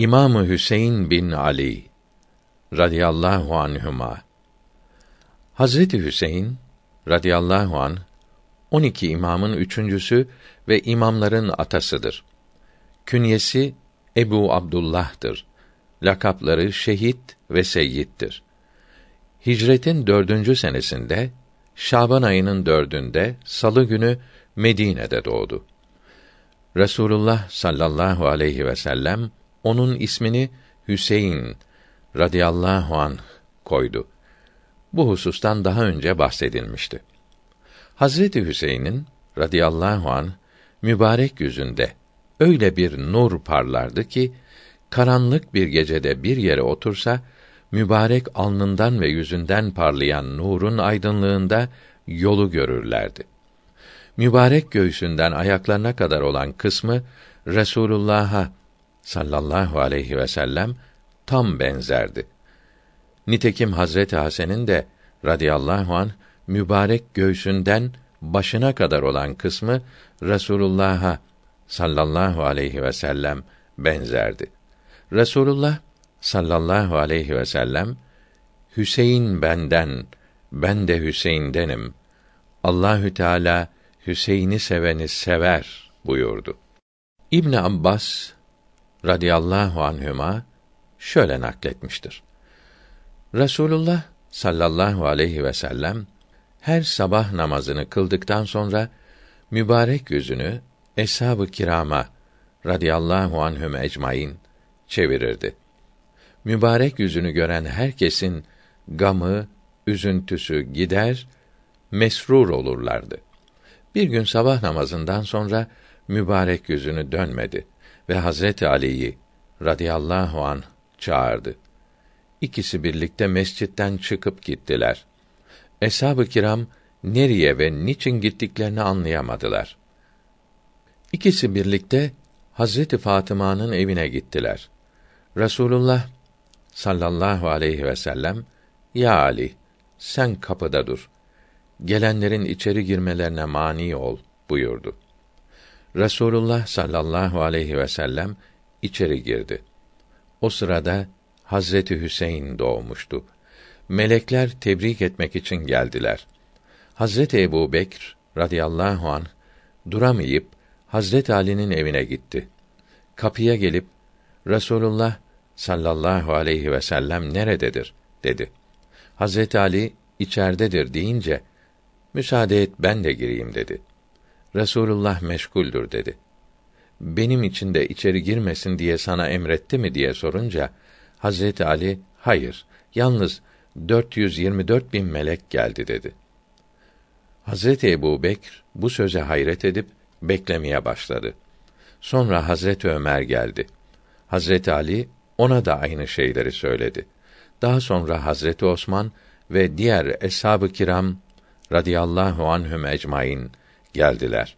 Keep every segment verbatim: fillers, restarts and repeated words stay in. İmam-ı Hüseyin bin Ali radıyallahu anhuma. Hazreti Hüseyin radıyallahu anh on iki imamın üçüncüsü ve imamların atasıdır. Künyesi Ebu Abdullah'tır. Lakapları Şehit ve Seyyid'tir. Hicretin dördüncü senesinde, Şaban ayının dördünde, Salı günü Medine'de doğdu. Resulullah sallallahu aleyhi ve sellem onun ismini Hüseyin radıyallahu anh koydu. Bu husustan daha önce bahsedilmişti. Hazreti Hüseyin'in radıyallahu anh mübarek yüzünde öyle bir nur parlardı ki, karanlık bir gecede bir yere otursa, mübarek alnından ve yüzünden parlayan nurun aydınlığında yolu görürlerdi. Mübarek göğsünden ayaklarına kadar olan kısmı Resulullah'a sallallahu aleyhi ve sellem tam benzerdi. Nitekim Hazreti Hasan'ın de radıyallahu anh mübarek göğsünden başına kadar olan kısmı Resulullah'a sallallahu aleyhi ve sellem benzerdi. Resulullah sallallahu aleyhi ve sellem, Hüseyin benden, ben de Hüseyin'denim. Allahü Teala Hüseyin'i seveni sever buyurdu. İbn Abbas radıyallahu anhuma şöyle nakletmiştir. Resulullah sallallahu aleyhi ve sellem her sabah namazını kıldıktan sonra mübarek yüzünü Eshab-ı Kirama radıyallahu anhum ecmaîn çevirirdi. Mübarek yüzünü gören herkesin gamı, üzüntüsü gider, mesrur olurlardı. Bir gün sabah namazından sonra mübarek yüzünü dönmedi ve Hazreti Ali'yi radıyallahu anh çağırdı. İkisi birlikte mescitten çıkıp gittiler. Eshab-ı kiram nereye ve niçin gittiklerini anlayamadılar. İkisi birlikte Hazreti Fatıma'nın evine gittiler. Resulullah sallallahu aleyhi ve sellem, "Ya Ali, sen kapıda dur. Gelenlerin içeri girmelerine mani ol." buyurdu. Resulullah sallallahu aleyhi ve sellem içeri girdi. O sırada Hazreti Hüseyin doğmuştu. Melekler tebrik etmek için geldiler. Hazreti Ebu Bekr radıyallahu anh duramayıp Hazreti Ali'nin evine gitti. Kapıya gelip, "Resulullah sallallahu aleyhi ve sellem nerededir?" dedi. Hazreti Ali, "İçerdedir" deyince, "Müsaade et ben de gireyim" dedi. Resulullah, "Meşguldür" dedi. "Benim için de içeri girmesin diye sana emretti mi?" diye sorunca, Hazreti Ali, "Hayır, yalnız dört yüz yirmi dört bin melek geldi" dedi. Hazreti Ebu Bekr bu söze hayret edip beklemeye başladı. Sonra Hazreti Ömer geldi. Hazreti Ali ona da aynı şeyleri söyledi. Daha sonra Hazreti Osman ve diğer eshab-ı kiram radıyallahu anhum ecmaîn geldiler.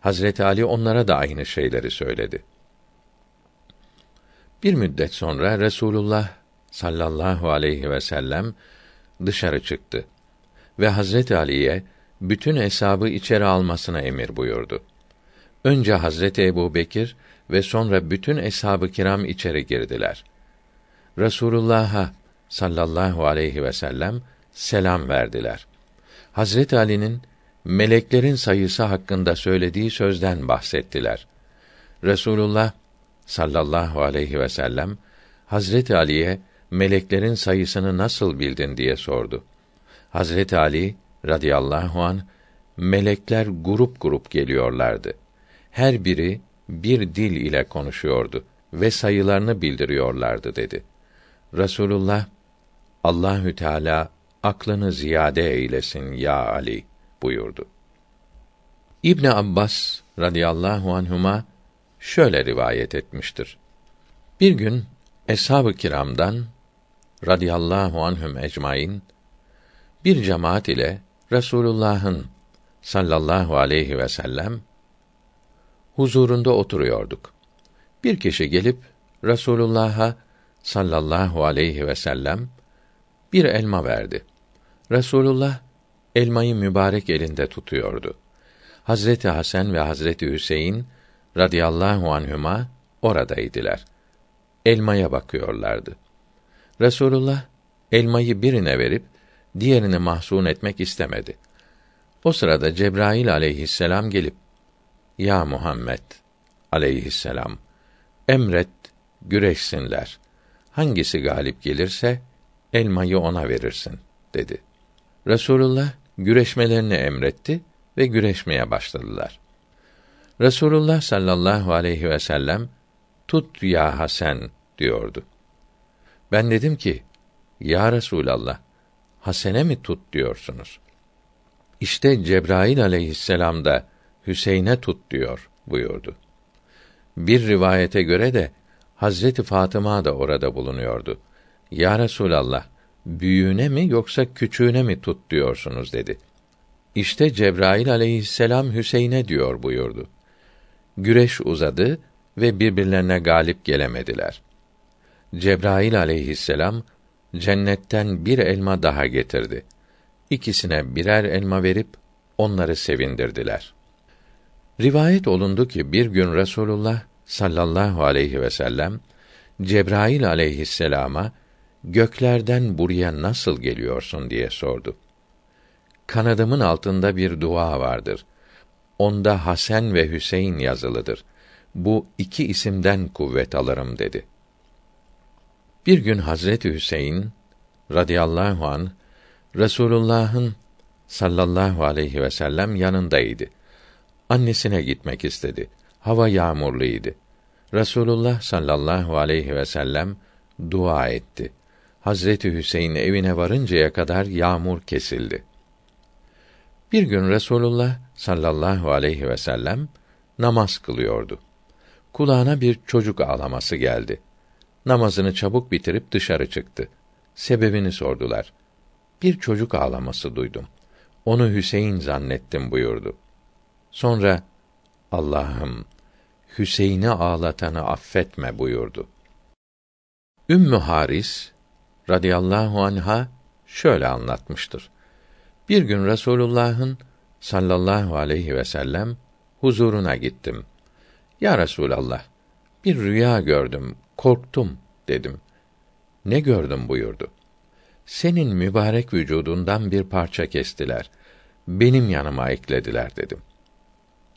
Hazreti Ali onlara da aynı şeyleri söyledi. Bir müddet sonra Resulullah sallallahu aleyhi ve sellem dışarı çıktı ve Hazreti Ali'ye bütün eshabı içeri almasına emir buyurdu. Önce Hazreti Ebu Bekir ve sonra bütün eshab-ı kiram içeri girdiler. Resulullah'a sallallahu aleyhi ve sellem selam verdiler. Hazreti Ali'nin meleklerin sayısı hakkında söylediği sözden bahsettiler. Resulullah sallallahu aleyhi ve sellem Hazreti Ali'ye meleklerin sayısını nasıl bildin diye sordu. Hazreti Ali radıyallahu an, "Melekler grup grup geliyorlardı. Her biri bir dil ile konuşuyordu ve sayılarını bildiriyorlardı" dedi. Resulullah, "Allahü Teala aklını ziyade eylesin ya Ali" buyurdu. İbn Abbas radıyallahu anhuma şöyle rivayet etmiştir. Bir gün eshab-ı kiramdan radıyallahu anhum ecmaîn bir cemaat ile Resulullah'ın sallallahu aleyhi ve sellem huzurunda oturuyorduk. Bir kişi gelip Resulullah'a sallallahu aleyhi ve sellem bir elma verdi. Resulullah elmayı mübarek elinde tutuyordu. Hazreti Hasan ve Hazreti Hüseyin radıyallahu anhuma oradaydılar. elmaya bakıyorlardı. Resulullah elmayı birine verip diğerini mahzun etmek istemedi. O sırada Cebrail aleyhisselam gelip, "Ya Muhammed aleyhisselam, emret, güreşsinler. Hangisi galip gelirse elmayı ona verirsin," dedi. Resulullah güreşmelerini emretti ve güreşmeye başladılar. Resulullah sallallahu aleyhi ve sellem, "Tut ya Hasan," diyordu. Ben dedim ki, "Ya Resulallah, Hasen'e mi tut diyorsunuz?" "İşte Cebrail aleyhisselam da Hüseyin'e tut diyor," buyurdu. Bir rivayete göre de Hazreti Fatıma da orada bulunuyordu. "Ya Resulallah, büyüğüne mi yoksa küçüğüne mi tut diyorsunuz?" dedi. "İşte Cebrail aleyhisselam Hüseyin'e diyor," buyurdu. Güreş uzadı ve birbirlerine galip gelemediler. Cebrail aleyhisselam cennetten bir elma daha getirdi. İkisine birer elma verip onları sevindirdiler. Rivayet olundu ki bir gün Resulullah sallallahu aleyhi ve sellem Cebrail aleyhisselama "Göklerden buraya nasıl geliyorsun?" diye sordu. "Kanadımın altında bir dua vardır. Onda Hasan ve Hüseyin yazılıdır. Bu iki isimden kuvvet alırım," dedi. Bir gün Hazreti Hüseyin radıyallahu anh Resulullah'ın sallallahu aleyhi ve sellem yanındaydı. Annesine gitmek istedi. Hava yağmurluydu. Resulullah sallallahu aleyhi ve sellem dua etti. Hazreti Hüseyin evine varıncaya kadar yağmur kesildi. Bir gün Resulullah sallallahu aleyhi ve sellem namaz kılıyordu. Kulağına bir çocuk ağlaması geldi. Namazını çabuk bitirip dışarı çıktı. Sebebini sordular. "Bir çocuk ağlaması duydum. Onu Hüseyin zannettim," buyurdu. Sonra "Allah'ım, Hüseyin'i ağlatanı affetme," buyurdu. Ümmü Haris radıyallahu anha şöyle anlatmıştır. Bir gün Resulullah'ın sallallahu aleyhi ve sellem huzuruna gittim. "Ya Resulallah, bir rüya gördüm, korktum," dedim. "Ne gördün?" buyurdu. "Senin mübarek vücudundan bir parça kestiler. Benim yanıma eklediler," dedim.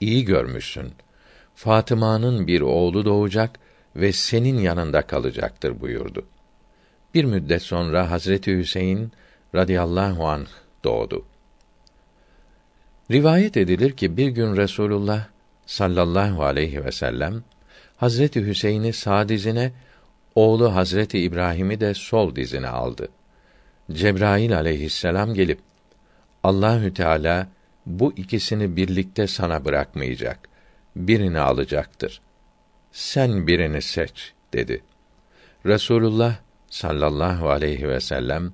"İyi görmüşsün. Fatıma'nın bir oğlu doğacak ve senin yanında kalacaktır," buyurdu. Bir müddet sonra Hazreti Hüseyin radıyallahu anh doğdu. Rivayet edilir ki bir gün Resulullah sallallahu aleyhi ve sellem Hazreti Hüseyin'i sağ dizine, oğlu Hazreti İbrahim'i de sol dizine aldı. Cebrail aleyhisselam gelip, "Allahü Teala bu ikisini birlikte sana bırakmayacak. Birini alacaktır. Sen birini seç," dedi. Resulullah sallallahu aleyhi ve sellem,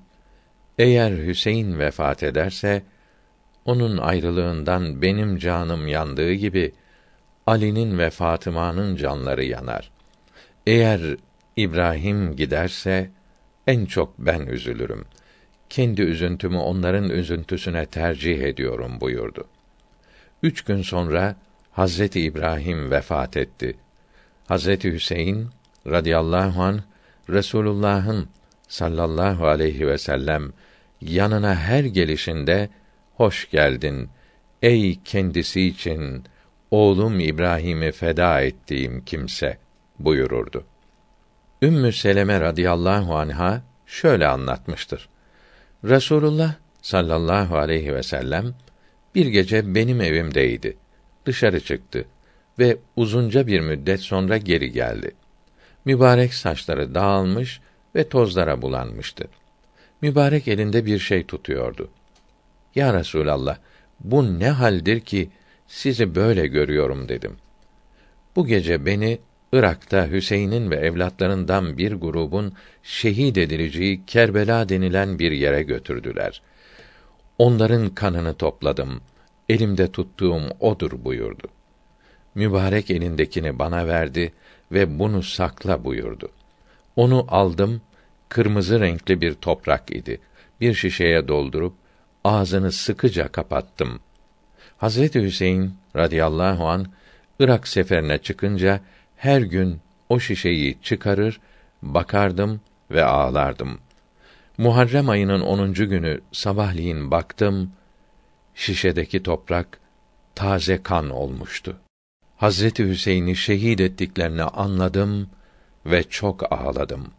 "Eğer Hüseyin vefat ederse, onun ayrılığından benim canım yandığı gibi, Ali'nin ve Fatıma'nın canları yanar. Eğer İbrahim giderse, en çok ben üzülürüm. Kendi üzüntümü onların üzüntüsüne tercih ediyorum," buyurdu. Üç gün sonra Hazreti İbrahim vefat etti. Hazreti Hüseyin radıyallahu anh Resulullah'ın sallallahu aleyhi ve sellem yanına her gelişinde "Hoş geldin. Ey kendisi için oğlum İbrahim'i feda ettiğim kimse," buyururdu. Ümmü Seleme radıyallahu anha şöyle anlatmıştır. Resulullah sallallahu aleyhi ve sellem bir gece benim evimdeydi. Dışarı çıktı ve uzunca bir müddet sonra geri geldi. Mübarek saçları dağılmış ve tozlara bulanmıştı. Mübarek elinde bir şey tutuyordu. "Ya Resulallah, bu ne haldir ki sizi böyle görüyorum," dedim. "Bu gece beni Irak'ta Hüseyin'in ve evlatlarından bir grubun şehit edileceği Kerbela denilen bir yere götürdüler. Onların kanını topladım. Elimde tuttuğum odur," buyurdu. Mübarek elindekini bana verdi ve "Bunu sakla," buyurdu. Onu aldım, kırmızı renkli bir toprak idi. Bir şişeye doldurup ağzını sıkıca kapattım. Hazreti Hüseyin radıyallahu an Irak seferine çıkınca her gün o şişeyi çıkarır bakardım ve ağlardım. Muharrem ayının onuncu günü sabahleyin baktım, şişedeki toprak taze kan olmuştu. Hazreti Hüseyin'i şehit ettiklerini anladım ve çok ağladım.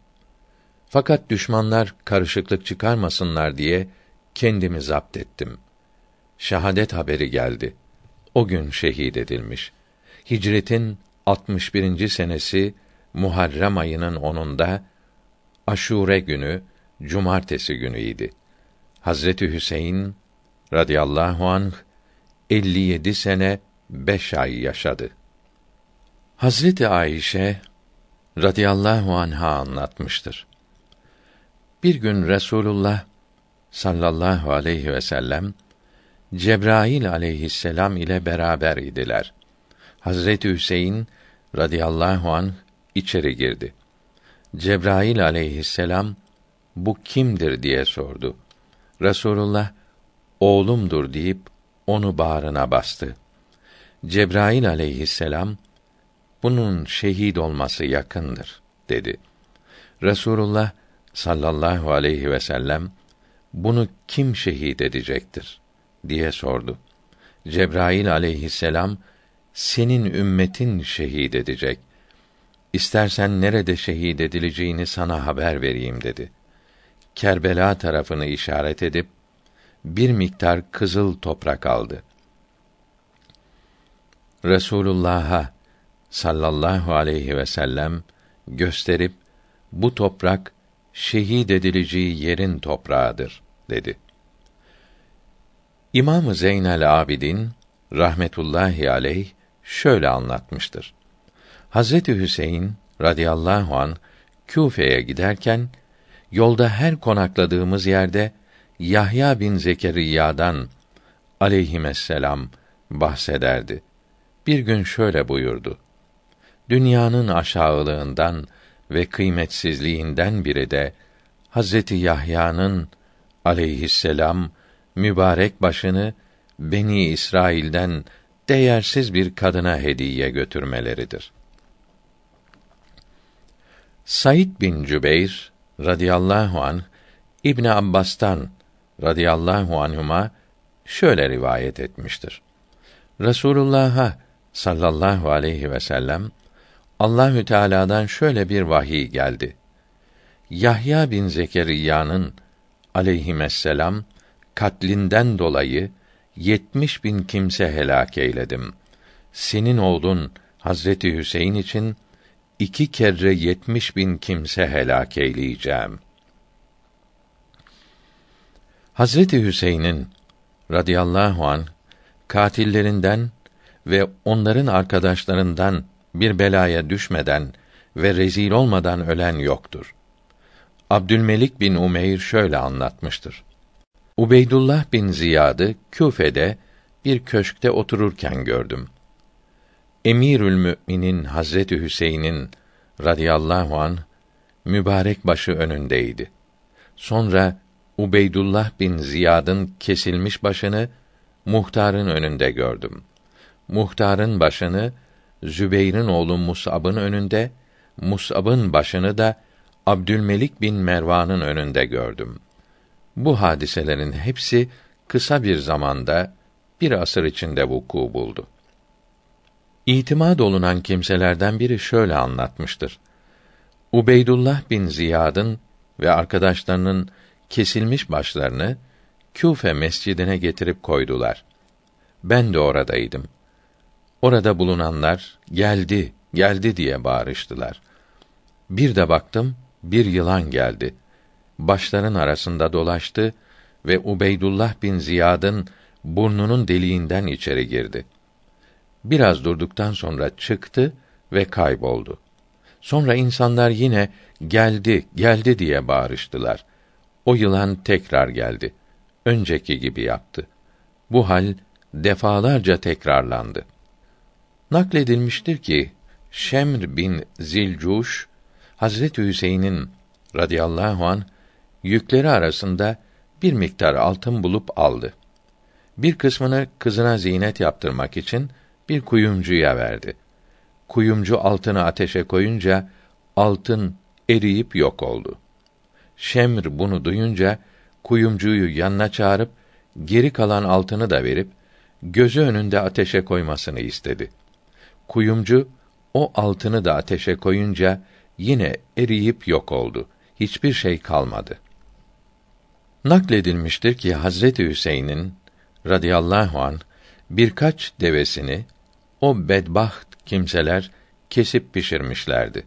Fakat düşmanlar karışıklık çıkarmasınlar diye kendimi zapt ettim. Şehadet haberi geldi. O gün şehit edilmiş. Hicretin altmış birinci senesi Muharrem ayının onunda Aşure günü, cumartesi günüydi. Hazreti Hüseyin radıyallahu anh elli yedi sene beş ay yaşadı. Hazreti Ayşe radıyallahu anha anlatmıştır. Bir gün Resulullah sallallahu aleyhi ve sellem Cebrail aleyhisselam ile beraber idiler. Hazreti Hüseyin radıyallahu anh içeri girdi. Cebrail aleyhisselam bu kimdir diye sordu. Resulullah oğlumdur deyip onu bağrına bastı. Cebrail aleyhisselam bunun şehit olması yakındır dedi. Resulullah sallallahu aleyhi ve sellem bunu kim şehit edecektir diye sordu. Cebrail aleyhisselam senin ümmetin şehit edecek. İstersen nerede şehit edileceğini sana haber vereyim dedi. Kerbela tarafını işaret edip bir miktar kızıl toprak aldı. Resulullah'a sallallahu aleyhi ve sellem gösterip bu toprak şehit edileceği yerin toprağıdır dedi. İmam-ı Zeynel Abidin rahmetullahi aleyh şöyle anlatmıştır. Hazreti Hüseyin radıyallahu anh Küfe'ye giderken yolda her konakladığımız yerde Yahya bin Zekeriya'dan aleyhisselam bahsederdi. Bir gün şöyle buyurdu: dünyanın aşağılığından ve kıymetsizliğinden biri de Hazreti Yahya'nın aleyhisselam mübarek başını Beni İsrail'den değersiz bir kadına hediye götürmeleridir. Said bin Cübeyr radıyallahu anh İbn Abbas'tan radıyallahu anhuma şöyle rivayet etmiştir. Resulullah'a sallallahu aleyhi ve sellem Allahü Teala'dan şöyle bir vahiy geldi. Yahya bin Zekeriya'nın aleyhisselam katlinden dolayı yetmiş bin kimse helak eyledim. Senin oğlun Hazreti Hüseyin için iki kere yetmiş bin kimse helak eyleyeceğim. Hazreti Hüseyin'in radıyallahu anh katillerinden ve onların arkadaşlarından bir belaya düşmeden ve rezil olmadan ölen yoktur. Abdülmelik bin Umeyr şöyle anlatmıştır. Ubeydullah bin Ziyad'ı Küfe'de bir köşkte otururken gördüm. Emirül Mü'minin Hazreti Hüseyin'in radıyallahu anh mübarek başı önündeydi. Sonra Ubeydullah bin Ziyad'ın kesilmiş başını muhtarın önünde gördüm. Muhtarın başını Zübeyr'in oğlu Mus'ab'ın önünde, Mus'ab'ın başını da Abdülmelik bin Mervan'ın önünde gördüm. Bu hadiselerin hepsi kısa bir zamanda, bir asır içinde vuku buldu. İtimad olunan kimselerden biri şöyle anlatmıştır. Ubeydullah bin Ziyad'ın ve arkadaşlarının kesilmiş başlarını Küfe mescidine getirip koydular. Ben de oradaydım. Orada bulunanlar geldi, geldi diye bağırıştılar. Bir de baktım, bir yılan geldi. Başların arasında dolaştı ve Ubeydullah bin Ziyad'ın burnunun deliğinden içeri girdi. Biraz durduktan sonra çıktı ve kayboldu. Sonra insanlar yine geldi, geldi diye bağırıştılar. O yılan tekrar geldi. Önceki gibi yaptı. Bu hal defalarca tekrarlandı. Nakledilmiştir ki Şemr bin Zilcuş Hazreti Hüseyin'in radıyallahu anh yükleri arasında bir miktar altın bulup aldı. Bir kısmını kızına ziynet yaptırmak için bir kuyumcuya verdi. Kuyumcu altını ateşe koyunca altın eriyip yok oldu. Şemr bunu duyunca kuyumcuyu yanına çağırıp geri kalan altını da verip gözü önünde ateşe koymasını istedi. Kuyumcu o altını da ateşe koyunca yine eriyip yok oldu. Hiçbir şey kalmadı. Nakledilmiştir ki Hazreti Hüseyin'in radıyallahu anh birkaç devesini o bedbaht kimseler kesip pişirmişlerdi.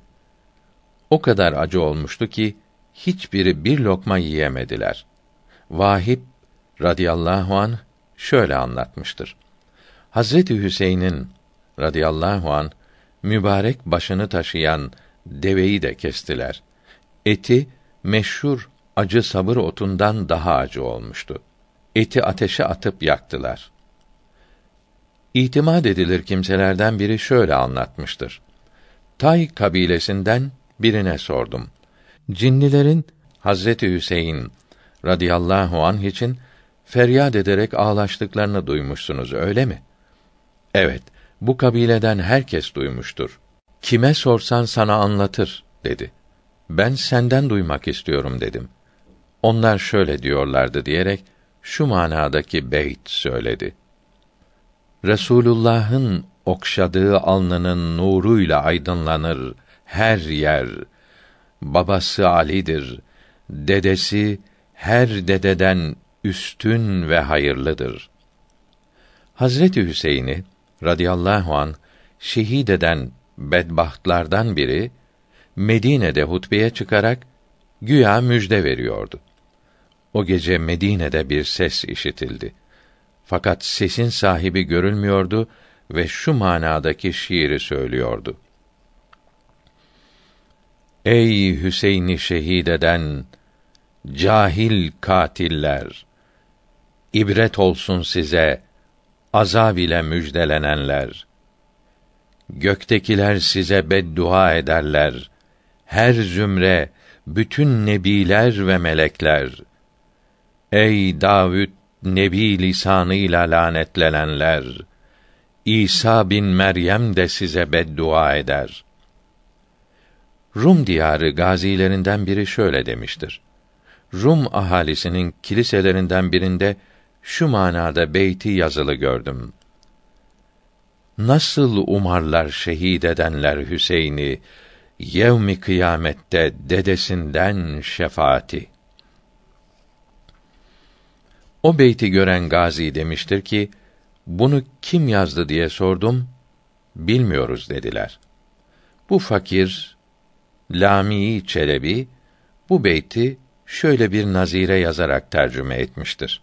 O kadar acı olmuştu ki hiçbiri bir lokma yiyemediler. Vahip radıyallahu anh şöyle anlatmıştır. Hazreti Hüseyin'in radıyallahu anh mübarek başını taşıyan deveyi de kestiler. Eti meşhur acı sabır otundan daha acı olmuştu. Eti ateşe atıp yaktılar. İtimad edilir kimselerden biri şöyle anlatmıştır. Tay kabilesinden birine sordum. Cinnilerin Hazreti Hüseyin radıyallahu anh için feryat ederek ağlaştıklarını duymuşsunuz, öyle mi? Evet, bu kabileden herkes duymuştur. Kime sorsan sana anlatır, dedi. Ben senden duymak istiyorum, dedim. Onlar şöyle diyorlardı diyerek, şu manadaki beyt söyledi. Resulullah'ın okşadığı alnının nuruyla aydınlanır her yer. Babası Ali'dir, dedesi her dededen üstün ve hayırlıdır. Hazreti Hüseyin'i radıyallahu anh şehit eden bedbahtlardan biri, Medine'de hutbeye çıkarak güya müjde veriyordu. O gece Medine'de bir ses işitildi. Fakat sesin sahibi görülmüyordu ve şu manadaki şiiri söylüyordu. Ey Hüseyin'i şehit eden cahil katiller! İbret olsun size azab ile müjdelenenler. Göktekiler size beddua ederler. Her zümre, bütün nebiler ve melekler. Ey Davud nebi lisanıyla lanetlenenler. İsa bin Meryem de size beddua eder. Rum diyarı gazilerinden biri şöyle demiştir. Rum ahalisinin kiliselerinden birinde şu manada beyti yazılı gördüm. Nasıl umarlar şehit edenler Hüseyin'i, yevmi kıyamette dedesinden şefaati. O beyti gören gazi demiştir ki, bunu kim yazdı diye sordum, bilmiyoruz dediler. Bu fakir, Lami-i Çelebi, bu beyti şöyle bir nazire yazarak tercüme etmiştir.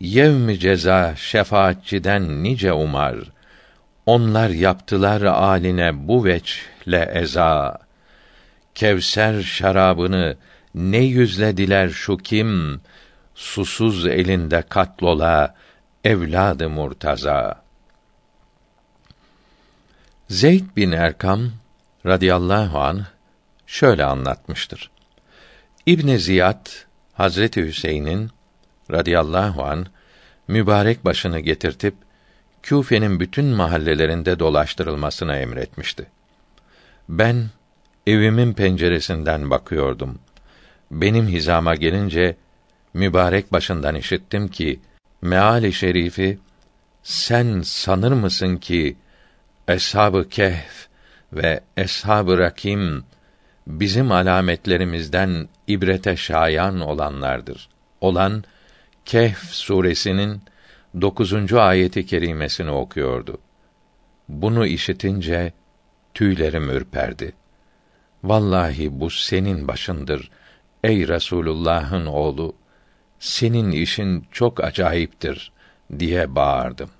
Yevmi ceza şefaatçiden nice umar, onlar yaptılar âline bu veçhle eza. Kevser şarabını ne yüzle diler şu kim, susuz elinde katlola evladı Murtaza. Zeyd bin Erkam radıyallahu anh şöyle anlatmıştır. İbn Ziyad Hazreti Hüseyin'in radıyallahu anh mübarek başını getirtip Küfe'nin bütün mahallelerinde dolaştırılmasına emretmişti. Ben evimin penceresinden bakıyordum. Benim hizama gelince mübarek başından işittim ki meali şerifi, sen sanır mısın ki Eshab-ı Kehf ve Eshab-ı Rakim bizim alametlerimizden ibrete şayan olanlardır. Olan Kehf suresinin dokuzuncu ayeti kerimesini okuyordu. Bunu işitince tüylerim ürperdi. Vallahi bu senin başındır ey Resulullah'ın oğlu. Senin işin çok acayiptir diye bağırdım.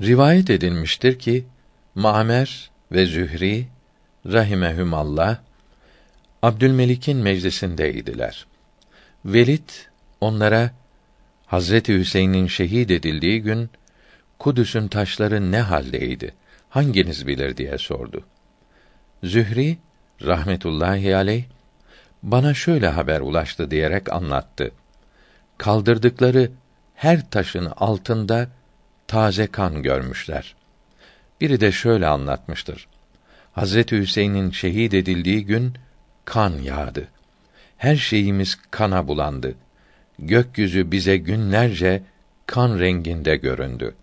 Rivayet edilmiştir ki Ma'mer ve Zühri rahimehumullah Abdülmelik'in meclisindeydiler. Velid onlara Hazreti Hüseyin'in şehit edildiği gün Kudüs'ün taşları ne haldeydi? Hanginiz bilir diye sordu. Zühri rahmetullahi aleyh bana şöyle haber ulaştı diyerek anlattı. Kaldırdıkları her taşın altında taze kan görmüşler. Biri de şöyle anlatmıştır. Hazreti Hüseyin'in şehit edildiği gün kan yağdı. Her şeyimiz kana bulandı. Gökyüzü bize günlerce kan renginde göründü.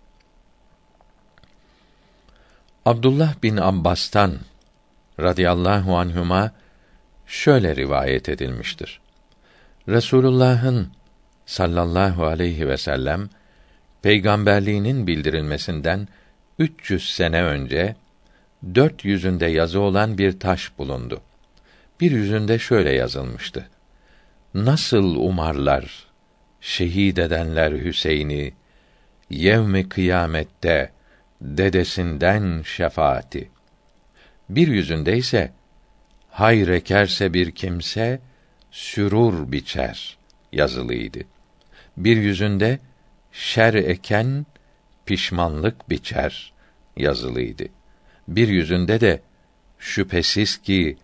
Abdullah bin Abbas'tan radıyallahu anhuma şöyle rivayet edilmiştir. Resulullah'ın sallallahu aleyhi ve sellem peygamberliğinin bildirilmesinden üç yüz sene önce dört yüzünde yazı olan bir taş bulundu. Bir yüzünde şöyle yazılmıştı: Nasıl umarlar şehit edenler Hüseyin'i, yevmi kıyamette dedesinden şefaati. Bir yüzünde ise hayr ekerse bir kimse sürur biçer yazılıydı. Bir yüzünde şer eken pişmanlık biçer yazılıydı. Bir yüzünde de şüphesiz ki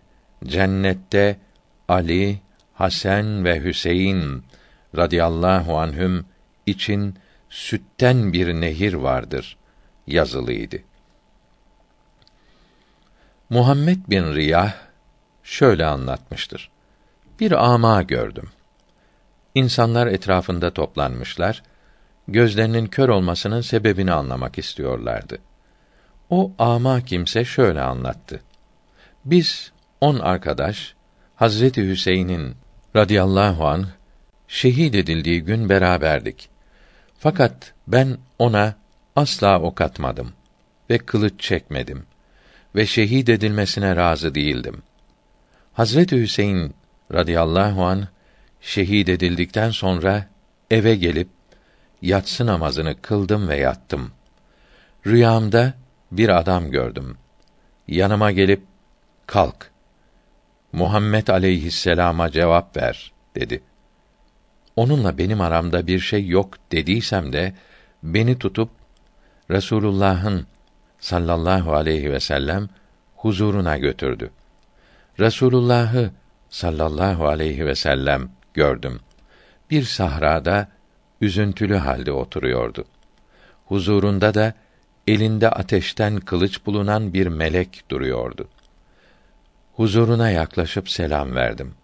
cennette Ali, Hasan ve Hüseyin radıyallahu anhüm için sütten bir nehir vardır yazılıydı. Muhammed bin Riyah şöyle anlatmıştır. Bir ama gördüm. İnsanlar etrafında toplanmışlar, gözlerinin kör olmasının sebebini anlamak istiyorlardı. O ama kimse şöyle anlattı. Biz on arkadaş, Hazreti Hüseyin'in radıyallahu anh şehit edildiği gün beraberdik. Fakat ben ona asla ok atmadım ve kılıç çekmedim ve şehit edilmesine razı değildim. Hazreti Hüseyin radıyallahu anh şehit edildikten sonra eve gelip yatsı namazını kıldım ve yattım. Rüyamda bir adam gördüm. Yanıma gelip kalk, Muhammed aleyhisselama cevap ver dedi. Onunla benim aramda bir şey yok dediysem de beni tutup Resulullah'ın sallallahu aleyhi ve sellem huzuruna götürdü. Resulullah'ı sallallahu aleyhi ve sellem gördüm. Bir sahrada üzüntülü halde oturuyordu. Huzurunda da elinde ateşten kılıç bulunan bir melek duruyordu. Huzuruna yaklaşıp selam verdim.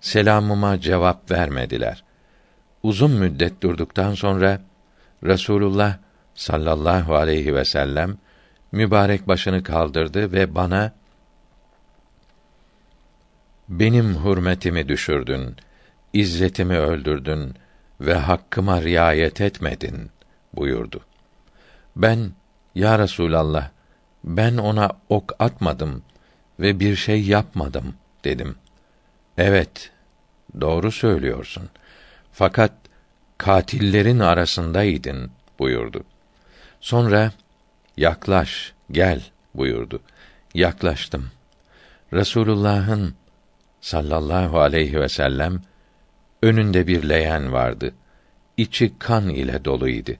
Selamıma cevap vermediler. Uzun müddet durduktan sonra Resulullah sallallahu aleyhi ve sellem mübarek başını kaldırdı ve bana benim hürmetimi düşürdün, izzetimi öldürdün ve hakkıma riayet etmedin buyurdu. Ben, ya Resulallah, ben ona ok atmadım ve bir şey yapmadım dedim. Evet, doğru söylüyorsun. Fakat katillerin arasındaydın buyurdu. Sonra yaklaş, gel buyurdu. Yaklaştım. Resulullah'ın sallallahu aleyhi ve sellem önünde bir leğen vardı. İçi kan ile doluydu.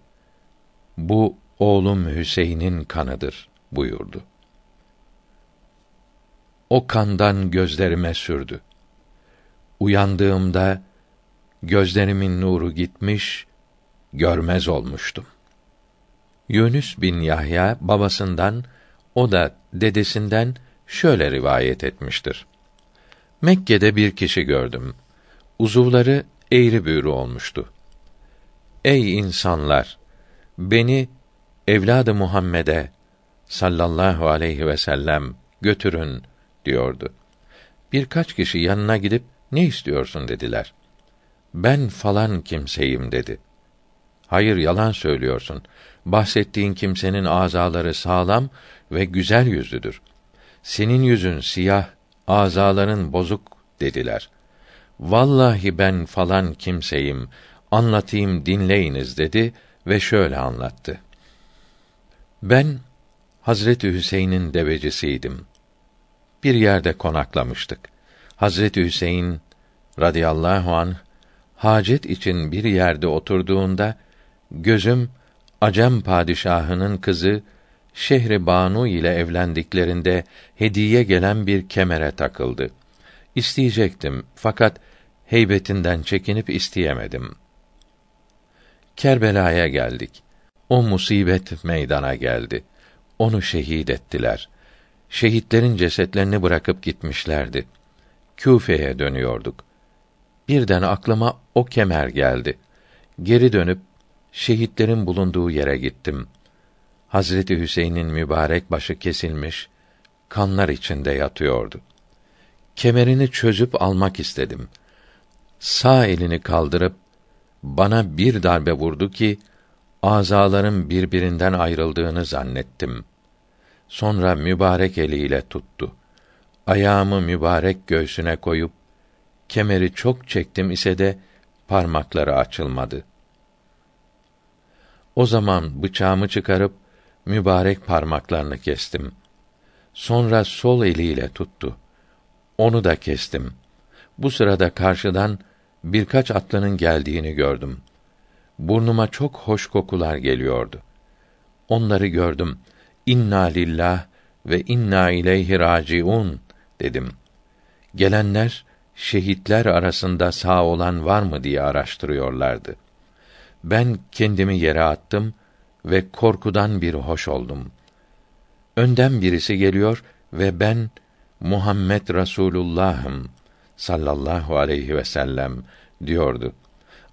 Bu oğlum Hüseyin'in kanıdır buyurdu. O kandan gözlerime sürdü. Uyandığımda gözlerimin nuru gitmiş, görmez olmuştum. Yunus bin Yahya babasından, o da dedesinden şöyle rivayet etmiştir. Mekke'de bir kişi gördüm. Uzuvları eğri büğrü olmuştu. Ey insanlar! Beni evladı Muhammed'e sallallahu aleyhi ve sellem götürün diyordu. Birkaç kişi yanına gidip ne istiyorsun dediler. Ben falan kimseyim dedi. Hayır, yalan söylüyorsun. Bahsettiğin kimsenin azaları sağlam ve güzel yüzlüdür. Senin yüzün siyah, azaların bozuk dediler. Vallahi ben falan kimseyim. Anlatayım, dinleyiniz dedi ve şöyle anlattı. Ben Hazreti Hüseyin'in devecisiydim. Bir yerde konaklamıştık. Hazreti Hüseyin radıyallahu anh hacet için bir yerde oturduğunda gözüm Acem padişahının kızı Şehri Banu ile evlendiklerinde hediye gelen bir kemere takıldı. İsteyecektim fakat heybetinden çekinip isteyemedim. Kerbela'ya geldik. O musibet meydana geldi. Onu şehit ettiler. şehitlerin cesetlerini bırakıp gitmişlerdi. Küfe'ye dönüyorduk. Birden aklıma o kemer geldi. Geri dönüp şehitlerin bulunduğu yere gittim. Hazreti Hüseyin'in mübarek başı kesilmiş, kanlar içinde yatıyordu. Kemerini çözüp almak istedim. Sağ elini kaldırıp bana bir darbe vurdu ki azaların birbirinden ayrıldığını zannettim. Sonra mübarek eliyle tuttu. Ayağımı mübarek göğsüne koyup kemeri çok çektim ise de parmakları açılmadı. O zaman bıçağımı çıkarıp mübarek parmaklarını kestim. Sonra sol eliyle tuttu. Onu da kestim. Bu sırada karşıdan birkaç atlının geldiğini gördüm. Burnuma çok hoş kokular geliyordu. Onları gördüm. İnna lillah ve inna ileyhi raciun dedim. Gelenler şehitler arasında sağ olan var mı diye araştırıyorlardı. Ben kendimi yere attım ve korkudan bir hoş oldum. Önden birisi geliyor ve ben Muhammed Rasulullah'ım sallallahu aleyhi ve sellem diyordu.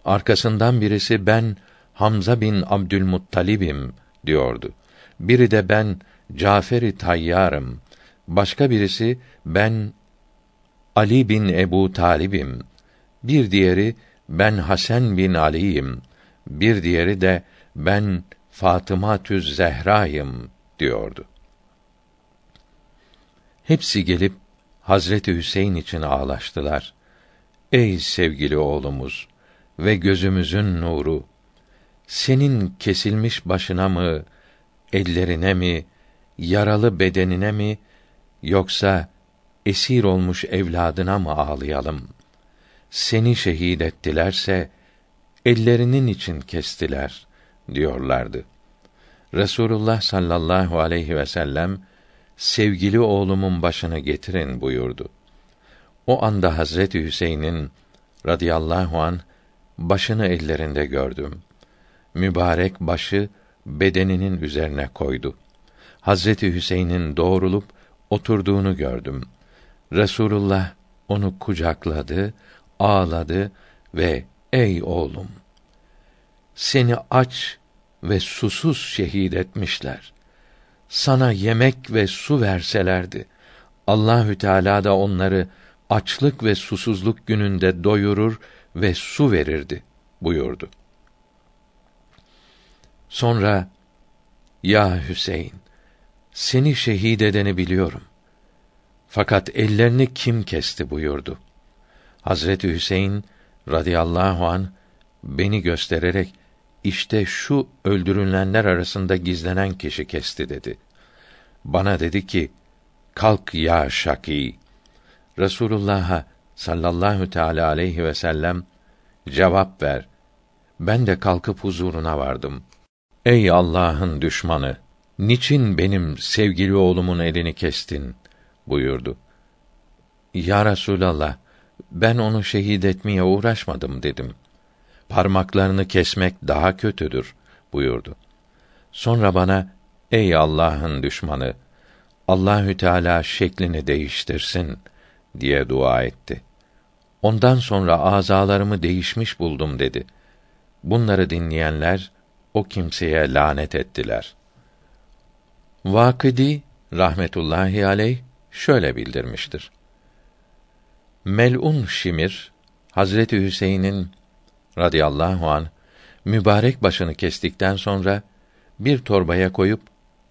Arkasından birisi ben Hamza bin Abdülmuttalib'im diyordu. Biri de ben Cafer-i Tayyar'ım. Başka birisi ben Ali bin Ebu Talib'im. Bir diğeri ben Hasan bin Ali'yim. Bir diğeri de ben Fatıma-tüz Zehra'yım diyordu. Hepsi gelip Hazreti Hüseyin için ağlaştılar. Ey sevgili oğlumuz ve gözümüzün nuru, senin kesilmiş başına mı, ellerine mi, yaralı bedenine mi, yoksa esir olmuş evladına mı ağlayalım? Seni şehit ettilerse ellerinin için kestiler diyorlardı. Resulullah sallallahu aleyhi ve sellem sevgili oğlumun başını getirin buyurdu. O anda Hazreti Hüseyin'in radıyallahu anh başını ellerinde gördüm. Mübarek başı bedeninin üzerine koydu. Hazreti Hüseyin'in doğrulup oturduğunu gördüm. Resulullah onu kucakladı, ağladı ve ey oğlum, seni aç ve susuz şehit etmişler. Sana yemek ve su verselerdi, Allahü Teala da onları açlık ve susuzluk gününde doyurur ve su verirdi buyurdu. Sonra ya Hüseyin, seni şehit edeni biliyorum. Fakat ellerini kim kesti buyurdu. Hazreti Hüseyin radıyallahu an beni göstererek işte şu öldürülenler arasında gizlenen kişi kesti dedi. Bana dedi ki kalk ya Şakî. Resulullah'a sallallahu teala aleyhi ve sellem cevap ver. Ben de kalkıp huzuruna vardım. Ey Allah'ın düşmanı, niçin benim sevgili oğlumun elini kestin buyurdu. Ya Resulallah, ben onu şehit etmeye uğraşmadım dedim. Parmaklarını kesmek daha kötüdür buyurdu. Sonra bana ey Allah'ın düşmanı, Allahü Teala şeklini değiştirsin diye dua etti. Ondan sonra azalarımı değişmiş buldum dedi. Bunları dinleyenler o kimseye lanet ettiler. Vakidi rahmetullahi aleyh şöyle bildirmiştir. Mel'un Şimir Hazreti Hüseyin'in radıyallahu an mübarek başını kestikten sonra bir torbaya koyup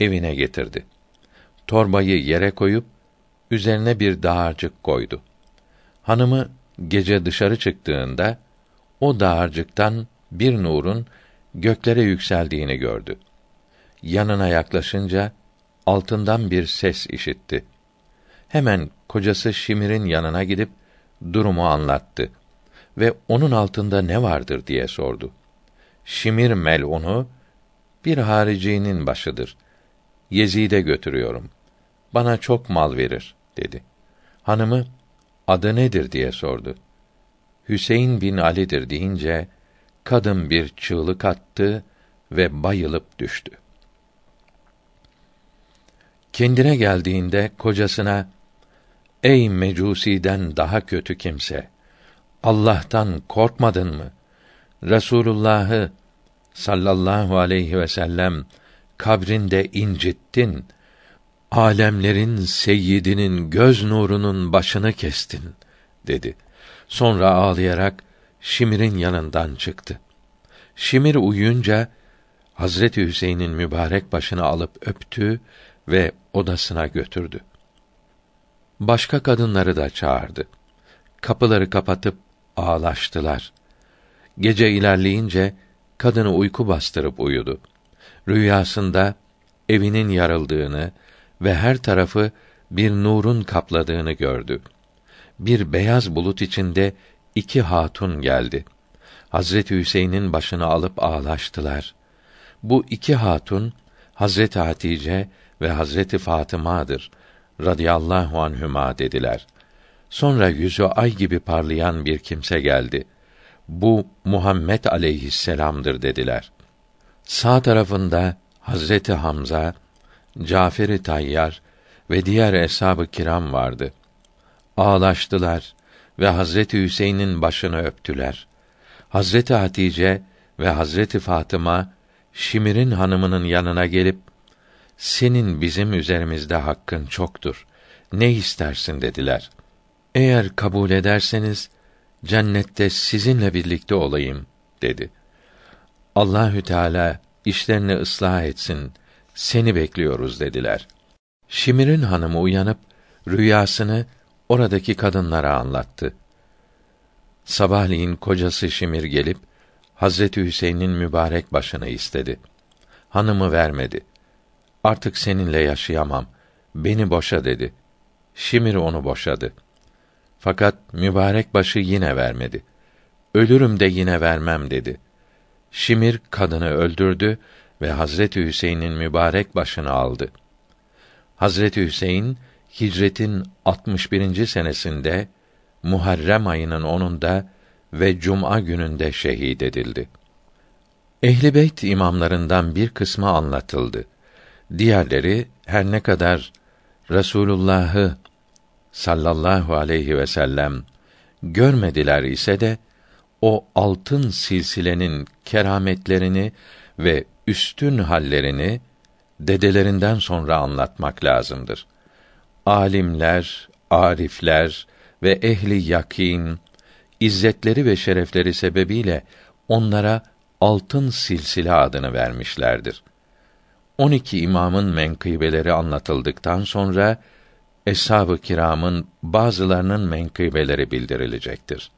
evine getirdi. Torbayı yere koyup üzerine bir dağarcık koydu. Hanımı gece dışarı çıktığında o dağarcıktan bir nurun göklere yükseldiğini gördü. Yanına yaklaşınca altından bir ses işitti. Hemen kocası Şimir'in yanına gidip durumu anlattı ve onun altında ne vardır diye sordu. Şimir mel'unu, bir haricinin başıdır. Yezid'e götürüyorum. Bana çok mal verir dedi. Hanımı, adı nedir diye sordu. Hüseyin bin Ali'dir deyince, kadın bir çığlık attı ve bayılıp düştü. Kendine geldiğinde kocasına, "Ey Mecusi'den daha kötü kimse, Allah'tan korkmadın mı? Resulullah'ı sallallahu aleyhi ve sellem kabrinde incittin. Alemlerin seyyidinin göz nurunun başını kestin," dedi. Sonra ağlayarak Şimir'in yanından çıktı. Şimir uyuyunca Hazreti Hüseyin'in mübarek başını alıp öptü ve odasına götürdü. Başka kadınları da çağırdı. Kapıları kapatıp ağlaştılar. Gece ilerleyince kadını uyku bastırıp uyudu. Rüyasında evinin yarıldığını ve her tarafı bir nurun kapladığını gördü. Bir beyaz bulut içinde iki hatun geldi. Hazreti Hüseyin'in başını alıp ağlaştılar. Bu iki hatun Hazreti Hatice ve Hazreti Fatıma'dır radıyallahu anhüma dediler. Sonra yüzü ay gibi parlayan bir kimse geldi. Bu Muhammed aleyhisselam'dır dediler. Sağ tarafında Hazreti Hamza, Cafer-i Tayyar ve diğer eshab-ı kiram vardı. Ağlaştılar ve Hazreti Hüseyin'in başını öptüler. Hazreti Hatice ve Hazreti Fatıma Şimir'in hanımının yanına gelip, "Senin bizim üzerimizde hakkın çoktur. Ne istersin?" dediler. "Eğer kabul ederseniz cennette sizinle birlikte olayım," dedi. "Allahü Teala işlerini ıslah etsin. Seni bekliyoruz," dediler. Şimir'in hanımı uyanıp rüyasını oradaki kadınlara anlattı. Sabahleyin kocası Şimir gelip Hazreti Hüseyin'in mübarek başını istedi. Hanımı vermedi. "Artık seninle yaşayamam. Beni boşa," dedi. Şimir onu boşadı. Fakat mübarek başı yine vermedi. "Ölürüm de yine vermem," dedi. Şimir kadını öldürdü ve Hazreti Hüseyin'in mübarek başını aldı. Hazreti Hüseyin hicretin altmış birinci senesinde Muharrem ayının onunda ve Cuma gününde şehit edildi. Ehl-i Beyt imamlarından bir kısmı anlatıldı. Diğerleri her ne kadar Resulullah'ı sallallahu aleyhi ve sellem görmediler ise de o altın silsilenin kerametlerini ve üstün hallerini dedelerinden sonra anlatmak lazımdır. Alimler, arifler ve ehli yakîn izzetleri ve şerefleri sebebiyle onlara altın silsile adını vermişlerdir. on iki imamın menkıbeleri anlatıldıktan sonra eshab-ı kiramın bazılarının menkıbeleri bildirilecektir.